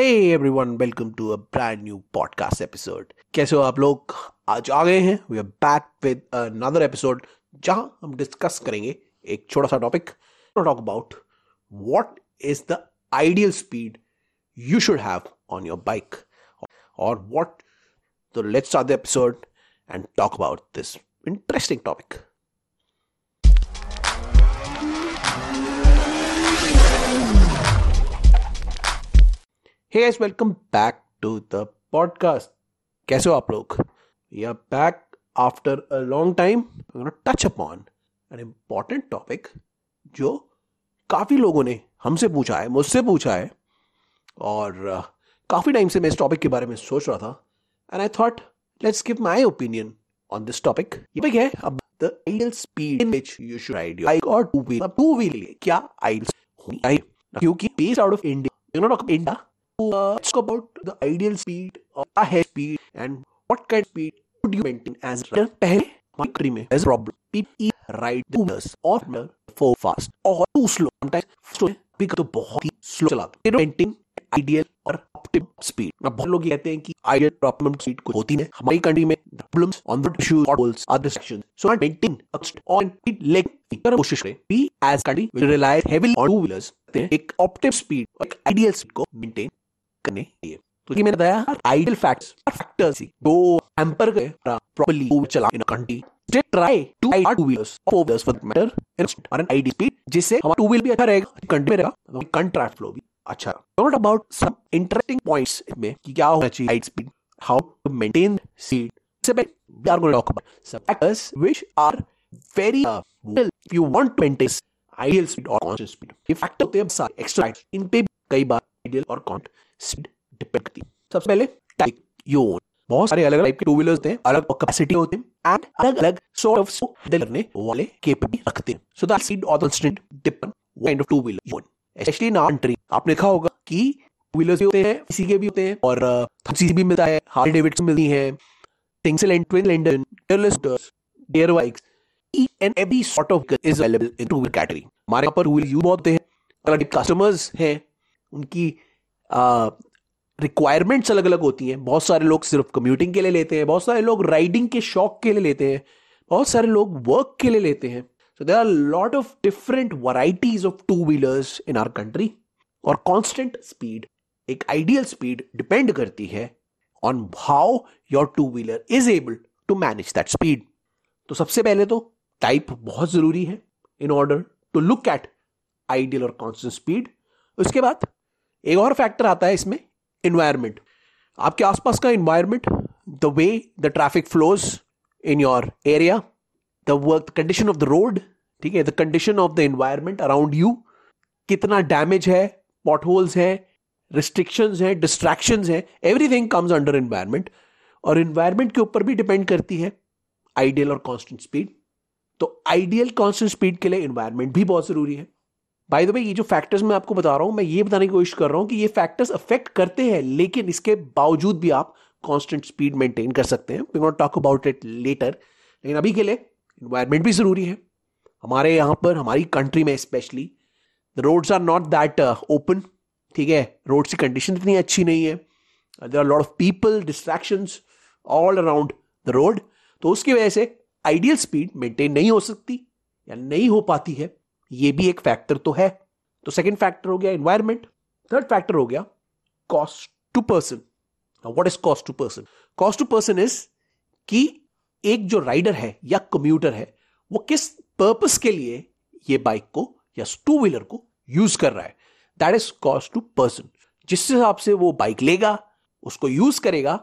Hey everyone, welcome to a brand new podcast episode. कैसे हो आप लोग? आज आ गए हैं. We are back with another episode जहाँ हम डिस्कस करेंगे एक छोटा सा topic. Talk about what is the ideal speed you should have on your bike और व्हाट. तो let's start the episode and talk about this interesting topic. Hey guys, welcome back to the podcast. कैसे हो आप लोग? We are back after a long time. I'm going to touch upon an important topic जो काफ़ी लोगों ने हमसे पूछा है, मुझसे पूछा है और काफ़ी टाइम से मैं इस टॉपिक के बारे में सोच रहा था. And I thought, let's give my opinion on this topic. ये भाई है अब the ideal speed in which you should ride your bike or two-wheel क्या ideal होनी चाहिए? क्योंकि based out of India, you know, India. Let's talk about the ideal speed or the head speed and what kind of speed should you maintain as a rider. पहले country में as problem people ride the two-wheelers or four fast or too slow. Sometimes slow big तो बहुत ही slow चलाते हैं. Maintain ideal or optimum speed. अब बहुत लोग कहते हैं कि ideal और optimum speed कुछ होती है. हमारी कंट्री में problems on the shoes, potholes, other sections. So maintain on speed leg. अगर कोशिश करें we as country will rely heavily on two-wheelers. एक optimum speed और एक ideal speed को maintain करने चाहिए. क्योंकि मैंने बताया आइडियल फैक्टर्स और फैक्टर्स दो हैम्पर गए प्रॉपर्ली चला in country stay try to are two wheelers और four wheelers for that matter in are an ideal speed जिससे हमारा टू व्हील भी अच्छा रहेगा, कंट्री में रहेगा, कंट्रास्ट फ्लो भी अच्छा. Talk about some interesting points में कि क्या होना चाहिए height speed, how to maintain speed. सबसे पहले we are going to talk about some factors which are very well if you want to maintain ideal speed और कॉन्शियस स्पीड. ये factor होते हैं सारे एक्स्ट्रा इन पे कई बार आइडियल और कॉन्ट स्पीड डिपेंड करती है. सबसे पहले टाइप यू ओन. बहुत सारे अलग अलग टाइप के टू व्हीलर्स होते हैं, अलग कैपेसिटी होते हैं एंड अलग अलग सॉर्ट ऑफ हैंडल करने वाले कैपेबिलिटी रखते हैं. सो दैट स्पीड और strength depend kind of two wheeler you own. Specially in our country आपने देखा होगा कि टू व्हीलर्स होते हैं, किसी के भी होते हैं और थम्सी भी मिलता है, हार्ले डेविडसन मिलती है, टिंसल एंड ट्विन एंडन टेरलिस्टर्स dare bikes and every sort of is available in two wheeler category. हमारे यहां पर टू व्हीलर यूज होते हैं. अगर कस्टमर्स हैं उनकी रिक्वायरमेंट्स अलग अलग होती हैं. बहुत सारे लोग सिर्फ कम्यूटिंग के लिए लेते हैं, बहुत सारे लोग राइडिंग के शौक के लिए लेते हैं, बहुत सारे लोग वर्क के लिए लेते हैं. So there are lot of different varieties of two wheelers in our country और कांस्टेंट स्पीड एक आइडियल स्पीड डिपेंड करती है on how your two wheeler is able to manage that speed. तो सबसे पहले तो टाइप बहुत जरूरी है in order to look at ideal और कांस्टेंट स्पीड. उसके बाद एक और फैक्टर आता है इसमें एनवायरमेंट, आपके आसपास का environment, the way the traffic flows in your area, the work condition of the road, ठीक है, the condition of the environment around you, कितना डैमेज है, पॉट होल्स है, रिस्ट्रिक्शंस है, डिस्ट्रैक्शंस है, एवरीथिंग कम्स अंडर एनवायरमेंट और environment के ऊपर भी डिपेंड करती है आइडियल और कांस्टेंट स्पीड. तो आइडियल कांस्टेंट स्पीड के लिए एनवायरमेंट भी बहुत जरूरी है. बाय द वे ये जो फैक्टर्स मैं आपको बता रहा हूं, मैं ये बताने की कोशिश कर रहा हूं कि ये फैक्टर्स अफेक्ट करते हैं लेकिन इसके बावजूद भी आप कांस्टेंट स्पीड मेंटेन कर सकते हैं. We will talk about it later, लेकिन अभी के लिए एनवायरमेंट भी जरूरी है. हमारे यहाँ पर हमारी कंट्री में specially the roads are not that open, ठीक है, रोड्स की कंडीशन इतनी अच्छी नहीं है, there are lot of people, distractions all around the road, तो उसकी वजह से आइडियल स्पीड मेंटेन नहीं हो सकती या नहीं हो पाती है. ये भी एक फैक्टर तो है. तो सेकंड फैक्टर हो गया एनवायरमेंट. थर्ड फैक्टर हो गया cost to person. What is cost to person? Cost to person is कि एक जो राइडर है या कम्यूटर है वो किस पर्पस के लिए ये बाइक को या टू व्हीलर को यूज कर रहा है. That is cost to person. जिस हिसाब से वो बाइक लेगा, उसको यूज करेगा,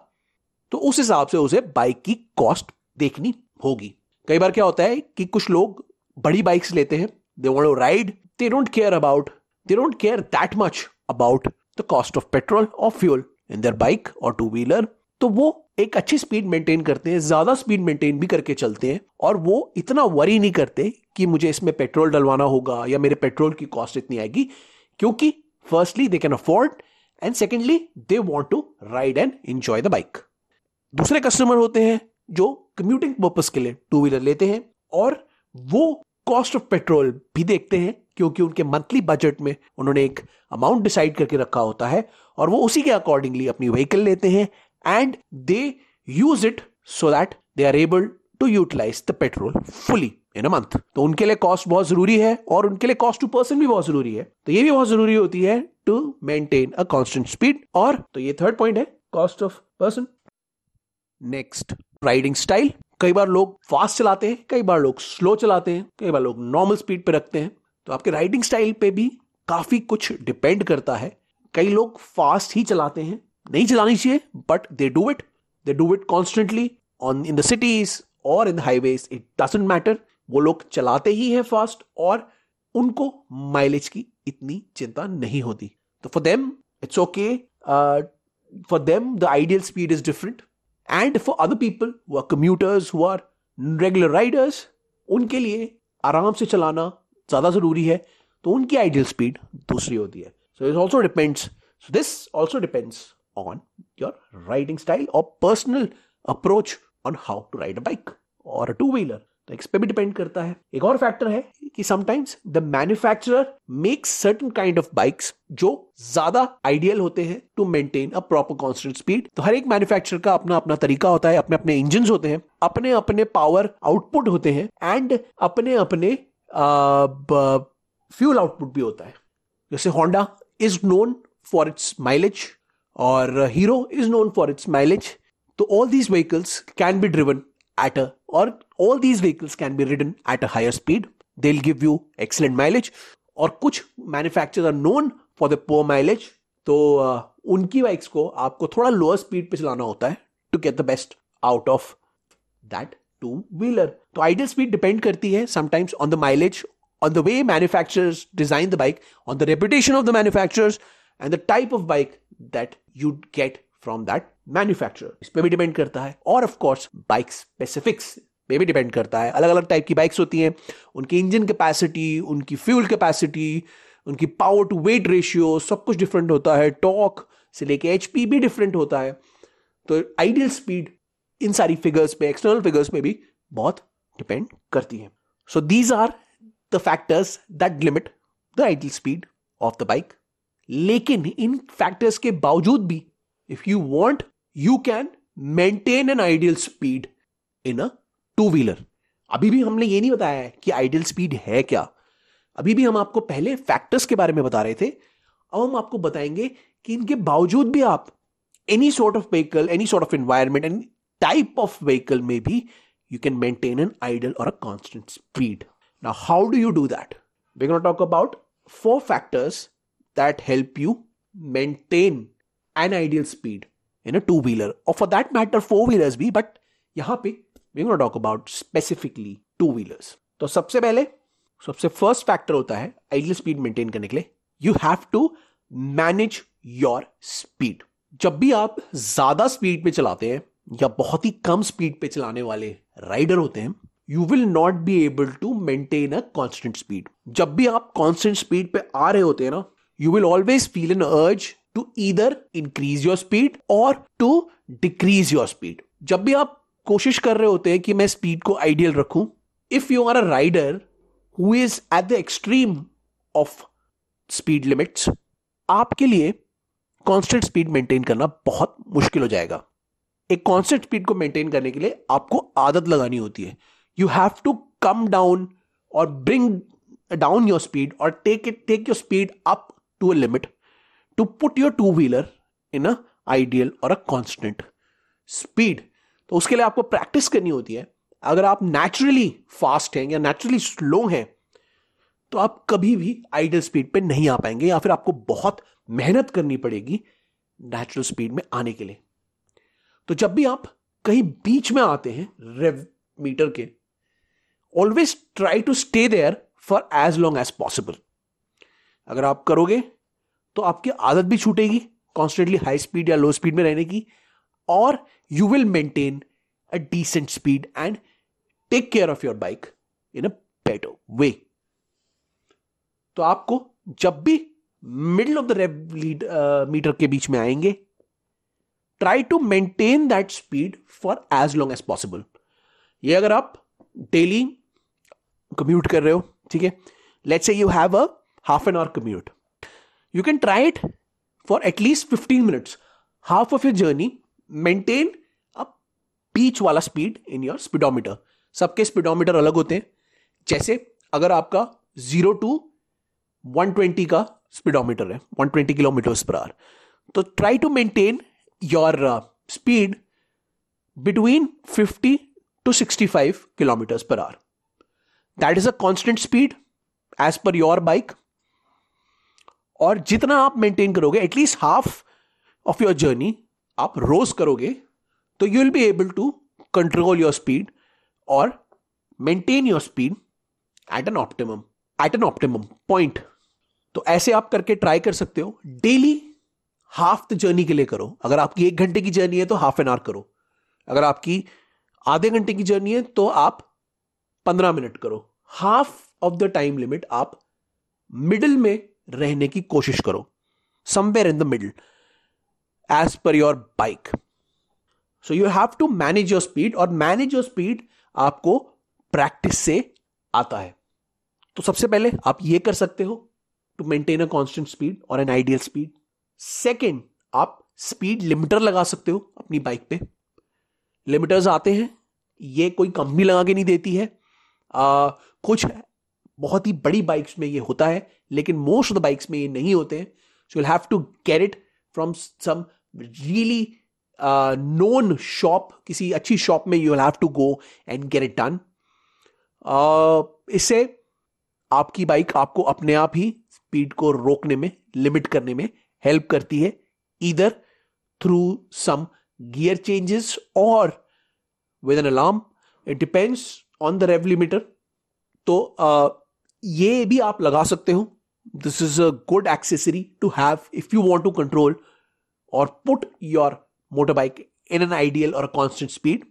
तो उस हिसाब से उसे बाइक की कॉस्ट देखनी होगी. कई बार क्या होता है कि कुछ लोग बड़ी बाइक्स लेते हैं, they want to ride, they don't care that much about the cost of petrol or fuel in their bike or two wheeler. तो वो एक अच्छी स्पीड मेंटेन करते हैं, ज्यादा स्पीड मेंटेन भी करके चलते हैं और वो इतना वरी नहीं करते कि मुझे इसमें पेट्रोल डलवाना होगा या मेरे पेट्रोल की कॉस्ट इतनी आएगी, क्योंकि firstly they can afford and secondly they want to ride and enjoy the bike. दूसरे कस्टमर होते हैं जो कम्यूटिंग पर्पस के लिए टू व्हीलर लेते हैं और वो कॉस्ट ऑफ पेट्रोल भी देखते हैं, क्योंकि उनके मंथली बजट में उन्होंने एक अमाउंट डिसाइड करके रखा होता है और वो उसी के अकॉर्डिंगली अपनी व्हीकल लेते हैं and they use it so that they are able to utilise the petrol fully in a month. तो उनके लिए कॉस्ट बहुत जरूरी है और उनके लिए कॉस्ट टू पर्सन भी बहुत जरूरी है। तो ये भी बहुत जरूरी होती है to maintain a constant speed. और तो ये थर्ड पॉइंट है, cost of person. Next, riding style. कई बार लोग फास्ट चलाते हैं, कई बार लोग स्लो चलाते हैं, कई बार लोग नॉर्मल स्पीड पे रखते हैं। तो आपके राइडिंग स्टाइल पे भी काफी कुछ डिपेंड करता है। कई लोग फास्ट ही चलाते हैं, नहीं चलानी चाहिए, but they do it constantly on in the cities और in highways, it doesn't matter. वो लोग चलाते ही है फास्ट और उनको माइलेज की इतनी चिंता नहीं होती। तो for them it's okay, for them the ideal speed is different. And for other people who are commuters, who are regular riders, उनके लिए आराम से चलाना ज़्यादा ज़रूरी है, तो उनकी ideal speed दूसरी होती है। So this also depends on your riding style or personal approach on how to ride a bike or a two-wheeler। तो इस पे भी depend करता है। एक और factor है कि sometimes the manufacturer makes certain kind of bikes जो ज़्यादा ideal होते हैं to maintain a proper constant speed। तो हर एक manufacturer का अपना तरीका होता है, अपने engines होते हैं, अपने power output होते हैं and अपने fuel output भी होता है। जैसे Honda is known for its mileage और Hero is known for its mileage। तो all these vehicles can be driven all these vehicles can be ridden at a higher speed. They'll give you excellent mileage. और कुछ manufacturers are known for the poor mileage. तो उनकी bikes को आपको थोड़ा lower speed पे चलाना होता है to get the best out of that two-wheeler. तो ideal speed depend करती है sometimes on the mileage, on the way manufacturers design the bike, on the reputation of the manufacturers and the type of bike that you get from that manufacturer. इस पे भी depend करता है और of course bike specifics पे भी depend करता है। अलग अलग टाइप की बाइक्स होती हैं, उनकी इंजन कैपेसिटी, उनकी फ्यूल कैपेसिटी, उनकी पावर टू वेट रेशियो, सब कुछ डिफरेंट होता है। टॉर्क से लेके एचपी भी डिफरेंट होता है। तो आइडियल स्पीड इन सारी फिगर्स पे, एक्सटर्नल फिगर्स पे भी बहुत डिपेंड करती है। So these are the factors that limit the ideal speed of the bike. लेकिन इन फैक्टर्स के बावजूद भी if you want, you can maintain an ideal speed in a two-wheeler. अभी भी हमने ये नहीं बताया है कि ideal speed है क्या। अभी भी हम आपको पहले factors के बारे में बता रहे थे, अब हम आपको बताएंगे कि इनके बावजूद भी आप any sort of vehicle, any sort of environment, any type of vehicle में भी you can maintain an ideal or a constant speed. Now, how do you do that? We're going to talk about 4 factors that help you maintain an ideal speed in a two-wheeler, or for that matter four-wheelers भी, but यहाँ पे we're going to talk about specifically two-wheelers. तो सबसे first factor होता है ideal speed maintain करने के लिए, you have to manage your speed. जब भी आप ज़्यादा speed पे चलाते हैं या बहुत ही कम speed पे चलाने वाले rider होते हैं, you will not be able to maintain a constant speed. जब भी आप constant speed पे आ रहे होते हैं ना, you will always feel an urge to either increase your speed or to decrease your speed. जब भी आप कोशिश कर रहे होते हैं कि मैं स्पीड को आइडियल रखूं, if you are a rider who is at the extreme of speed limits, आपके लिए constant speed maintain करना बहुत मुश्किल हो जाएगा। एक constant speed को maintain करने के लिए आपको आदत लगानी होती है। You have to come down or bring down your speed or take your speed up to a limit to put your two-wheeler in a ideal or a constant speed. तो उसके लिए आपको प्रैक्टिस करनी होती है। अगर आप naturally fast हैं या naturally slow हैं, तो आप कभी भी ideal speed पे नहीं आ पाएंगे, या फिर आपको बहुत मेहनत करनी पड़ेगी natural speed में आने के लिए। तो जब भी आप कहीं बीच में आते हैं rev meter के, always try to stay there for as long as possible. अगर आप करोगे तो आपकी आदत भी छूटेगी कॉन्स्टेंटली हाई स्पीड या लो स्पीड में रहने की, और you will maintain a decent speed and take care of your bike in a better way. तो आपको जब भी middle of the rev meter के बीच में आएंगे, try to maintain that speed for as long as possible. ये अगर आप डेली commute कर रहे हो, ठीक है, let's say you have a half an hour commute, you can try it for at least 15 minutes, half of your journey, maintain a peach वाला speed in your speedometer. सबके speedometer अलग होते हैं, जैसे अगर आपका 0 to 120 का speedometer है, 120 kilometers per hour, तो try to maintain your speed between 50 to 65 kilometers per hour. That is a constant speed as per your bike. और जितना आप maintain करोगे, at least half of your journey आप रोज करोगे, तो you will be able to control your speed or maintain your speed at an optimum point. तो ऐसे आप करके try कर सकते हो. Daily half the journey के लिए करो. अगर आपकी 1 घंटे की journey है तो half an hour करो. अगर आपकी आधे घंटे की जर्नी है तो आप 15 मिनट करो. Half of the time limit आप मिडिल में रहने की कोशिश करो, somewhere in the middle as per your bike. So you have to manage your speed, और मैनेज योर स्पीड आपको प्रैक्टिस से आता है. तो सबसे पहले आप ये कर सकते हो to maintain a constant speed और एन आइडियल स्पीड. सेकेंड, आप स्पीड लिमिटर लगा सकते हो अपनी बाइक पे. लिमिटर्स आते हैं, ये कोई कंपनी लगा के नहीं देती है, कुछ बहुत ही बड़ी बाइक्स में ये होता है, लेकिन मोस्ट ऑफ द बाइक्स में ये नहीं होते हैं. So you'll have to get it from some really known shop, किसी अच्छी शॉप में you will have to go and get it done. इससे आपकी बाइक आपको अपने आप ही स्पीड को रोकने में, लिमिट करने में हेल्प करती है, either through some gear changes or with an alarm. It depends on the rev limiter. तो ये भी आप लगा सकते हो. This is a good accessory to have if you want to control or put your motorbike in an ideal or a constant speed.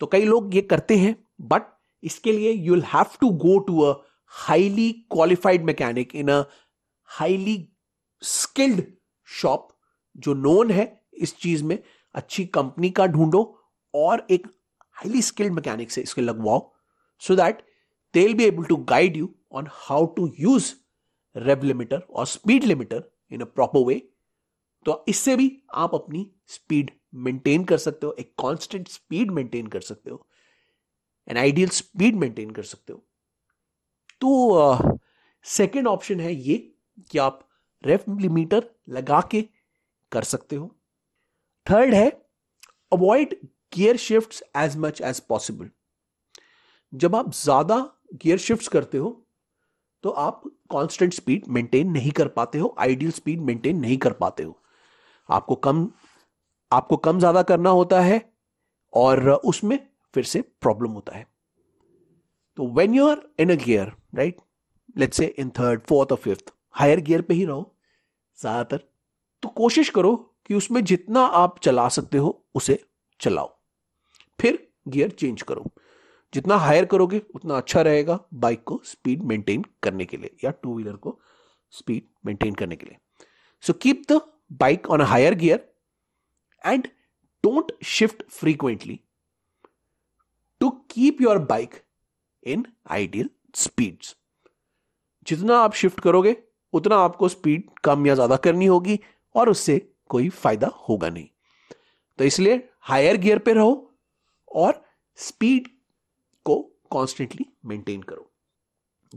तो कई लोग ये करते हैं, but इसके लिए you will have to go to a highly qualified mechanic in a highly skilled shop जो known है इस चीज में. अच्छी कंपनी का ढूंढो और एक हाईली स्किल्ड मैकेनिक से इसके लगवाओ, so that they will be able to guide you on how to use rev limiter और speed limiter in a proper way. तो इससे भी आप अपनी स्पीड मेंटेन कर सकते हो, एक कांस्टेंट स्पीड मेंटेन कर सकते हो, एन आइडियल स्पीड मेंटेन कर सकते हो. तो सेकेंड ऑप्शन है ये कि आप रेव लिमिटर लगा के कर सकते हो. थर्ड है, avoid gear shifts as much as possible. जब आप ज्यादा गियर शिफ्ट्स करते हो तो आप कांस्टेंट स्पीड मेंटेन नहीं कर पाते हो, आइडियल स्पीड मेंटेन नहीं कर पाते हो. आपको कम ज्यादा करना होता है और उसमें फिर से प्रॉब्लम होता है. तो when you are in a gear, right, let's say in third, fourth और फिफ्थ, हायर गियर पे ही रहो ज्यादातर, तो कोशिश करो कि उसमें जितना आप चला सकते हो उसे चलाओ, फिर गियर चेंज करो. जितना हायर करोगे उतना अच्छा रहेगा बाइक को स्पीड मेंटेन करने के लिए, या टू व्हीलर को स्पीड मेंटेन करने के लिए. So keep the bike on a higher gear and don't shift frequently to keep your bike in ideal speeds. जितना आप शिफ्ट करोगे उतना आपको स्पीड कम या ज्यादा करनी होगी और उससे कोई फायदा होगा नहीं. तो इसलिए हायर गियर पे रहो और स्पीड को कॉन्स्टेंटली मेंटेन करो.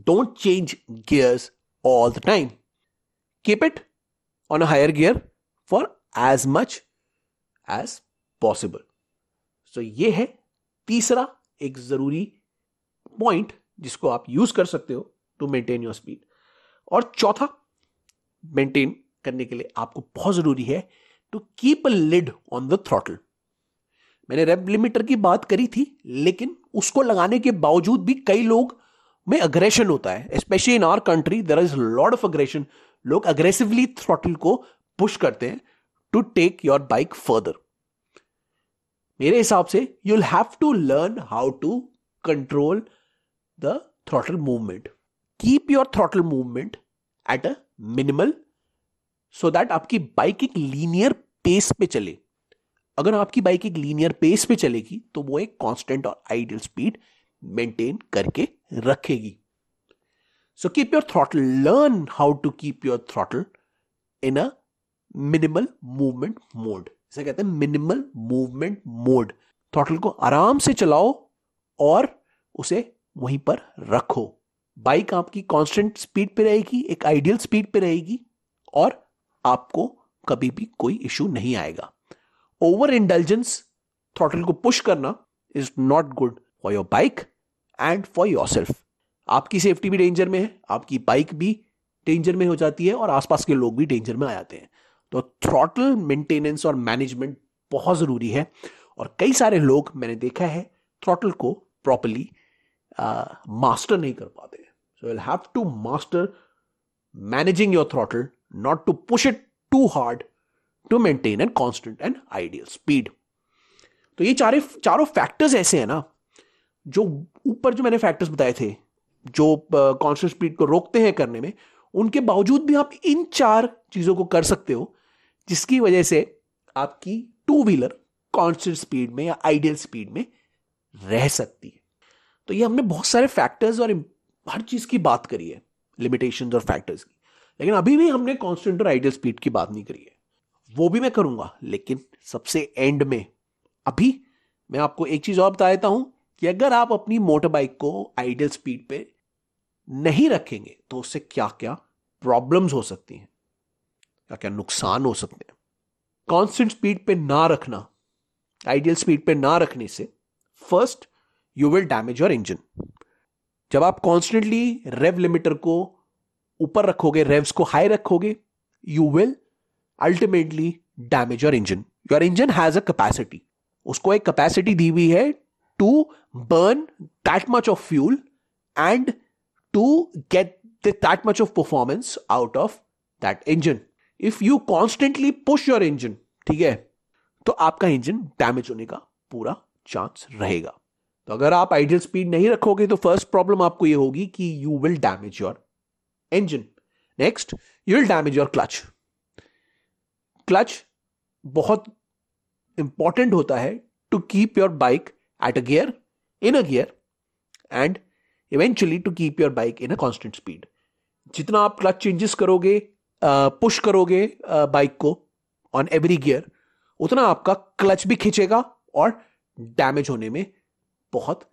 Don't change gears all the time. Keep it on a higher gear for as much as possible. So ये है तीसरा एक जरूरी पॉइंट जिसको आप यूज कर सकते हो टू मेंटेन योर स्पीड. और चौथा मेंटेन करने के लिए आपको बहुत जरूरी है to keep a lid on the throttle. मैंने रेव लिमिटर की बात करी थी, लेकिन उसको लगाने के बावजूद भी कई लोग में अग्रेशन होता है, specially in our country there is lot of aggression. लोग अग्रेसिवली थ्रॉटल को पुश करते हैं to take your bike further. मेरे हिसाब से you will have to learn how to control the throttle movement. Keep your throttle movement at a minimal, so that आपकी bike एक linear pace पे चले. अगर आपकी बाइक एक लीनियर पेस पे चलेगी तो वो एक कांस्टेंट और आइडियल स्पीड maintain करके रखेगी. So keep your throttle, learn how to keep your throttle in a minimal movement mode. इसे कहते हैं minimal movement mode. Throttle को आराम से चलाओ और उसे वहीं पर रखो. बाइक आपकी कांस्टेंट स्पीड पे रहेगी, एक आइडियल स्पीड पे रहेगी और आपको कभी भी कोई इश्यू नहीं आएगा. ओवर इंडल्जेंस, थ्रॉटल को पुश करना, is not good for your bike and for yourself. आपकी सेफ्टी भी डेंजर में है, आपकी बाइक भी डेंजर में हो जाती है और आसपास के लोग भी डेंजर में आ जाते हैं. तो थ्रॉटल मेंटेनेंस और मैनेजमेंट बहुत ज़रूरी है और कई सारे लोग मैंने देखा है थ्रॉटल को प्रॉपरली मास्टर नहीं कर पाते. So you will have to master managing your throttle, not to push it too hard, to maintain a constant and ideal speed. तो ये चारों फैक्टर्स ऐसे हैं ना, जो ऊपर जो मैंने फैक्टर्स बताए थे जो कांस्टेंट स्पीड को रोकते हैं करने में, उनके बावजूद भी आप इन चार चीज़ों को कर सकते हो जिसकी वजह से आपकी टू व्हीलर कांस्टेंट स्पीड में या आइडियल स्पीड में रह सकती है. तो ये हमने बहुत सारे फैक्टर्स और हर चीज़ की बात करी है, लिमिटेशंस और फैक्टर्स की, लेकिन अभी भी हमने कांस्टेंट और आइडियल स्पीड की बात नहीं करी है. वो भी मैं करूंगा लेकिन सबसे एंड में. अभी मैं आपको एक चीज और बता देता हूं कि अगर आप अपनी मोटरबाइक को आइडियल स्पीड पे नहीं रखेंगे तो उससे क्या क्या प्रॉब्लम्स हो सकती हैं, क्या क्या नुकसान हो सकते हैं. कांस्टेंट स्पीड पे ना रखना, आइडियल स्पीड पे ना रखने से first you will damage your engine. जब आप कॉन्स्टेंटली रेव लिमिटर को ऊपर रखोगे, रेव्स को हाई रखोगे, you will ultimately damage your engine. Your engine has a capacity, उसको एक कैपेसिटी दी हुई है to burn that much of fuel and to get that much of performance out of that engine. If you constantly push your engine, ठीक है, तो आपका engine damage होने का पूरा चांस रहेगा. तो अगर आप आइडियल स्पीड नहीं रखोगे तो फर्स्ट प्रॉब्लम आपको यह होगी कि you will damage your engine. Next, you will damage your clutch. Clutch बहुत important होता है to keep your bike at a gear, in a gear and eventually to keep your bike in a constant speed. जितना आप clutch changes करोगे, push करोगे bike को on every gear, उतना आपका clutch भी खिंचेगा और damage होने में बहुत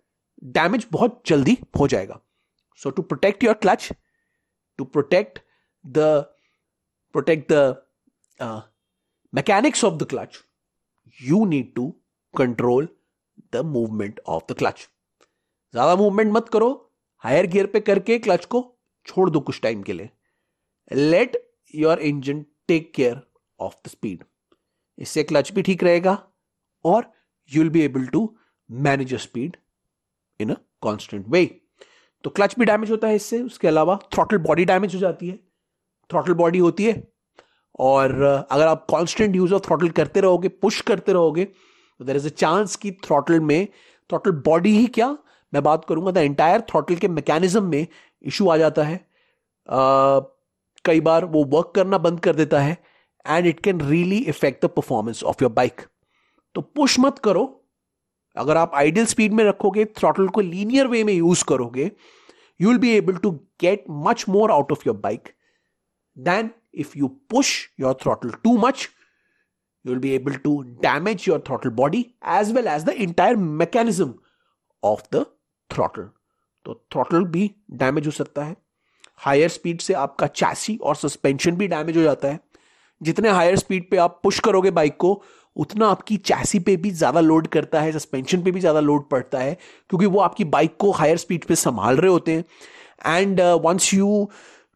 जल्दी हो जाएगा. So to protect your clutch, to protect the mechanics of the clutch, you need to control the movement of the clutch. ज़्यादा movement मत करो, higher gear पे करके clutch को छोड़ दो कुछ time के लिए. Let your engine take care of the speed. इससे clutch भी ठीक रहेगा और you will be able to manage your speed in a constant way. तो क्लच भी डैमेज होता है इससे. उसके अलावा थ्रॉटल बॉडी डैमेज हो जाती है. थ्रॉटल बॉडी होती है और अगर आप कांस्टेंट यूज ऑफ थ्रॉटल करते रहोगे, पुश करते रहोगे, तो देयर इज अ चांस कि थ्रॉटल में, थ्रॉटल बॉडी ही क्या, मैं बात करूंगा द एंटायर थ्रॉटल के मैकेनिज्म में इशू आ जाता है. कई बार वो वर्क करना बंद कर देता है and it can really effect the performance of your bike. तो पुश मत करो. अगर आप आइडियल स्पीड में रखोगे, थ्रॉटल को लीनियर वे में यूज करोगे, you will be able to get much more out of your bike than if you push your throttle too much. You will be able to damage your throttle body as well as the entire mechanism of the throttle. तो throttle भी damage हो सकता है. Higher speed से आपका chassis और suspension भी damage हो जाता है. जितने हायर स्पीड पे आप पुश करोगे बाइक को, उतना आपकी चैसी पे भी ज़्यादा लोड करता है, सस्पेंशन पे भी ज़्यादा लोड पड़ता है, क्योंकि वो आपकी बाइक को हायर स्पीड पे संभाल रहे होते हैं and once you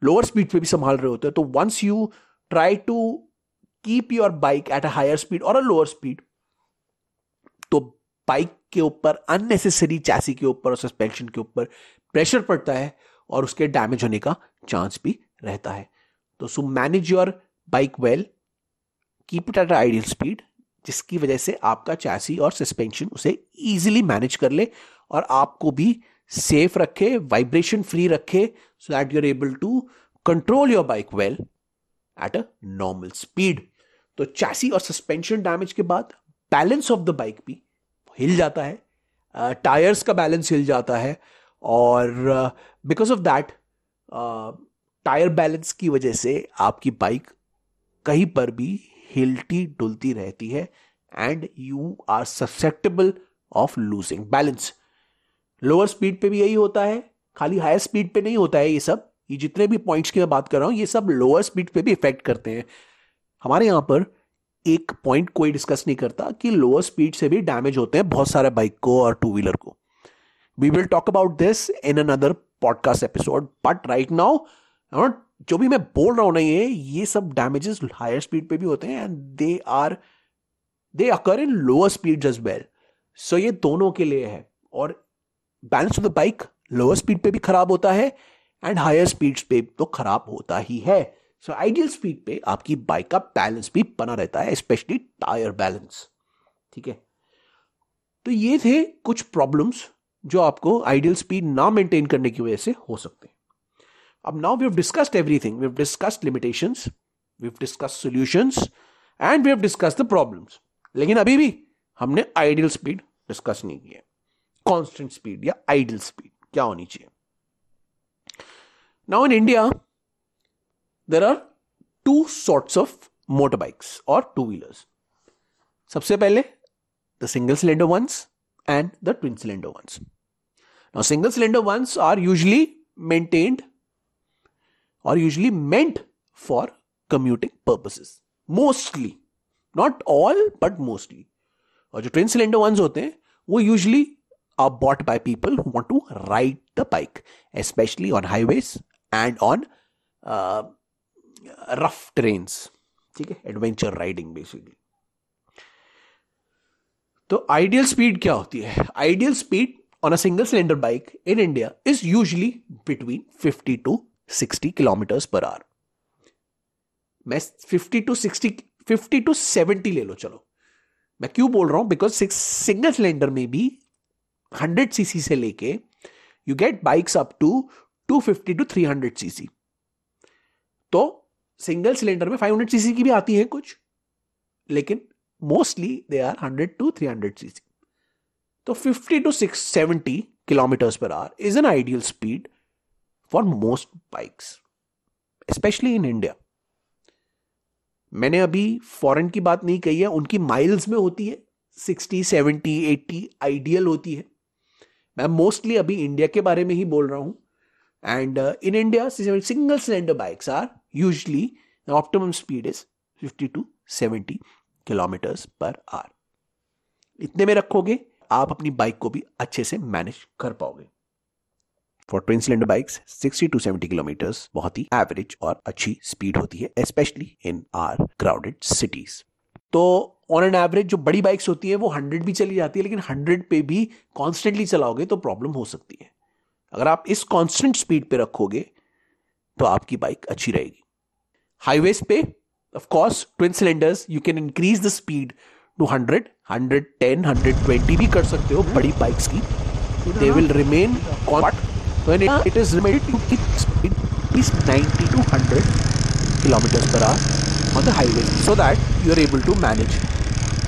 lower speed पे भी संभाल रहे होते हैं. तो once you try to keep your bike at a higher speed और अ लोअर स्पीड, तो बाइक के ऊपर अननेसेसरी, चैसी के ऊपर और सस्पेंशन के ऊपर प्रेशर पड़ता है और उसके डैमेज होने का चांस भी रहता है. तो so manage your bike well, keep it at a ideal speed, जिसकी वजह से आपका चैसी और सस्पेंशन उसे ईजिली मैनेज कर ले और आपको भी सेफ रखे, वाइब्रेशन फ्री रखे, so that you are able to control your bike well at a normal speed. तो चैसी और सस्पेंशन डैमेज के बाद बैलेंस ऑफ द बाइक भी हिल जाता है. टायर्स का बैलेंस हिल जाता है और because of that tyre balance की वजह से आपकी बाइक कहीं पर भी हिलती डुलती रहती है and you are susceptible of losing balance. Lower speed पे भी यही होता है, खाली हायर स्पीड पे नहीं होता है ये सब। ये जितने भी पॉइंट्स की मैं बात कर रहा हूँ ये सब लोअर स्पीड पे भी इफेक्ट करते हैं। हमारे यहाँ पर एक पॉइंट कोई डिस्कस नहीं करता कि लोअर स्पीड से भी डैमेज होते हैं बहुत सारे बाइक को और टू व्हीलर को। We will talk about this in another podcast episode, but right now जो भी मैं बोल रहा हूँ ना ये सब डैमेजेस हायर स्पीड पे भी होते हैं and they occur in lower speed as well. So ये दोनों के लिए है और balance of the bike lower speed पे भी खराब होता है एंड हायर स्पीड पे तो खराब होता ही है। सो आइडियल स्पीड पे आपकी बाइक का बैलेंस भी बना रहता है, स्पेशली टायर बैलेंस। ठीक है, तो ये थे कुछ प्रॉब्लम्स जो आपको आइडियल स्पीड ना मेंटेन करने की वजह से हो सकते हैं। अब now we have discussed everything, we have discussed limitations, we have discussed solutions and we have discussed the problems. लेकिन अभी भी हमने आइडियल स्पीड डिस्कस नहीं की है। कांस्टेंट स्पीड या आइडियल स्पीड क्या होनी चाहिए? Now in India, there are two sorts of motorbikes or two-wheelers. सबसे पहले the single-cylinder ones and the twin-cylinder ones. Now single-cylinder ones are usually maintained or usually meant for commuting purposes. Mostly, not all but mostly. और जो twin-cylinder ones होते हैं वो usually are bought by people who want to ride the bike, especially on highways and on rough terrains. ठीक है, adventure riding basically. तो ideal speed क्या होती है? Ideal speed on a single cylinder bike in India is usually between 50 to 60 kilometers per hour. मैं 50 to 70 ले लो चलो। मैं क्यों बोल रहा हूँ? Because single cylinder में भी 100 cc से लेके you get bikes up to 250 to 300 cc. तो सिंगल सिलेंडर में 500 सीसी की भी आती है कुछ, लेकिन mostly they are 100 to 300 CC. तो 50 to 670 kilometres per hour is an ideal speed for most bikes, specially in India. मैंने अभी फॉरेन की बात नहीं कही है, उनकी माइल्स में होती है 60, 70, 80 आइडियल होती है। मैं मोस्टली अभी इंडिया के बारे में ही बोल रहा हूं। And in India, single cylinder bikes are usually, the optimum speed is 50 to 70 kilometers per hour. इतने में रखोगे, आप अपनी बाइक को भी अच्छे से मैनेज कर पाओगे। For twin cylinder bikes, 60 to 70 kilometers बहुत ही एवरेज और अच्छी स्पीड होती है, especially in our crowded cities. तो ऑन एन एवरेज जो बड़ी बाइक्स होती है वो 100 भी चली जाती है, लेकिन 100 पे भी कॉन्स्टेंटली चलाओगे तो प्रॉब्लम हो सकती है। अगर आप इस कांस्टेंट स्पीड पे रखोगे तो आपकी बाइक अच्छी रहेगी। हाईवेज पे of course twin cylinders you can increase the speed to 100, 110, 120 भी कर सकते हो बड़ी बाइक्स की। They will remain compact when it is limited to की speed is 90 to 100 kilometre per hour on the highway, so that you are able to manage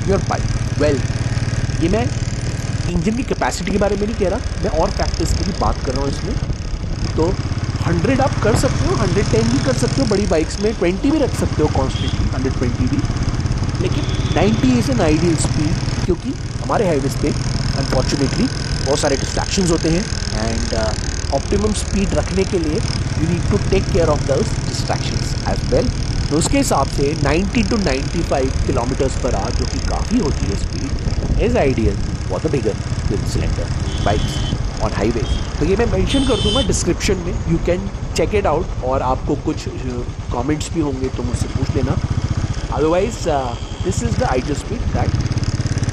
your bike well. ये मैं engine की कैपेसिटी के बारे में नहीं कह रहा, मैं और फैक्टर्स की भी बात कर रहा हूँ इसमें। तो 100 आप कर सकते हो, 110 भी कर सकते हो बड़ी बाइक्स में, 20 भी रख सकते हो कॉन्स्टेंटली, 120 भी, लेकिन 90 इज़ एन आइडियल स्पीड, क्योंकि हमारे हाईवेज पे अनफॉर्चुनेटली बहुत सारे डिस्ट्रैक्शंस होते हैं एंड ऑप्टिमम स्पीड रखने के लिए you need to take care of those distractions as well. तो उसके हिसाब से 90 टू 95 किलोमीटर्स पर आवर जो कि काफ़ी होती है speed is ideal for the bigger twin cylinder bikes on highway. तो ये मैं मेंशन कर दूंगा डिस्क्रिप्शन में, you can check it out. और आपको कुछ कमेंट्स भी होंगे तो मुझसे पूछ लेना। Otherwise this is the ideal speed that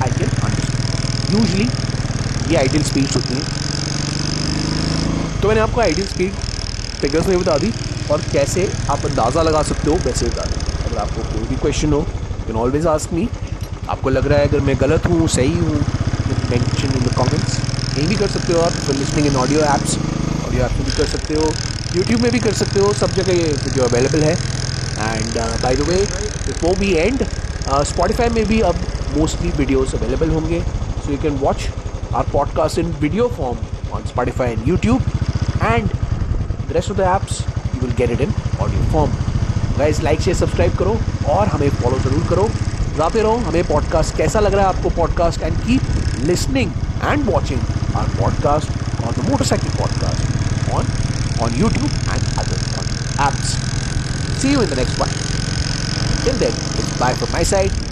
I can understand. Usually ये आइडियल स्पीड्स होती हैं। तो मैंने आपको आइडियल स्पीड फिगर्स में बता दी और कैसे आप अंदाज़ा लगा सकते हो वैसे बता दें। अगर आपको कोई भी क्वेश्चन हो you can always ask me. आपको लग रहा है अगर मैं गलत हूँ सही हूँ, मेंशन इन द कमेंट्स यही भी कर सकते हो आप। For listening in audio apps, audio app में भी कर सकते हो, यूट्यूब में भी कर सकते हो, सब जगह ये वीडियो अवेलेबल है। And by the way before we end, Spotify में भी अब मोस्टली वीडियोस अवेलेबल होंगे, so you can watch our podcast in video form on Spotify and YouTube, and the rest of the apps you will get it in audio form. Guys, like, share, subscribe करो और हमें follow ज़रूर करो. बताते रहो हमें podcast कैसा लग रहा है आपको podcast, and keep listening and watching our podcast और the motorcycle podcast on YouTube and other apps. See you in the next one. Till then, it's bye from my side.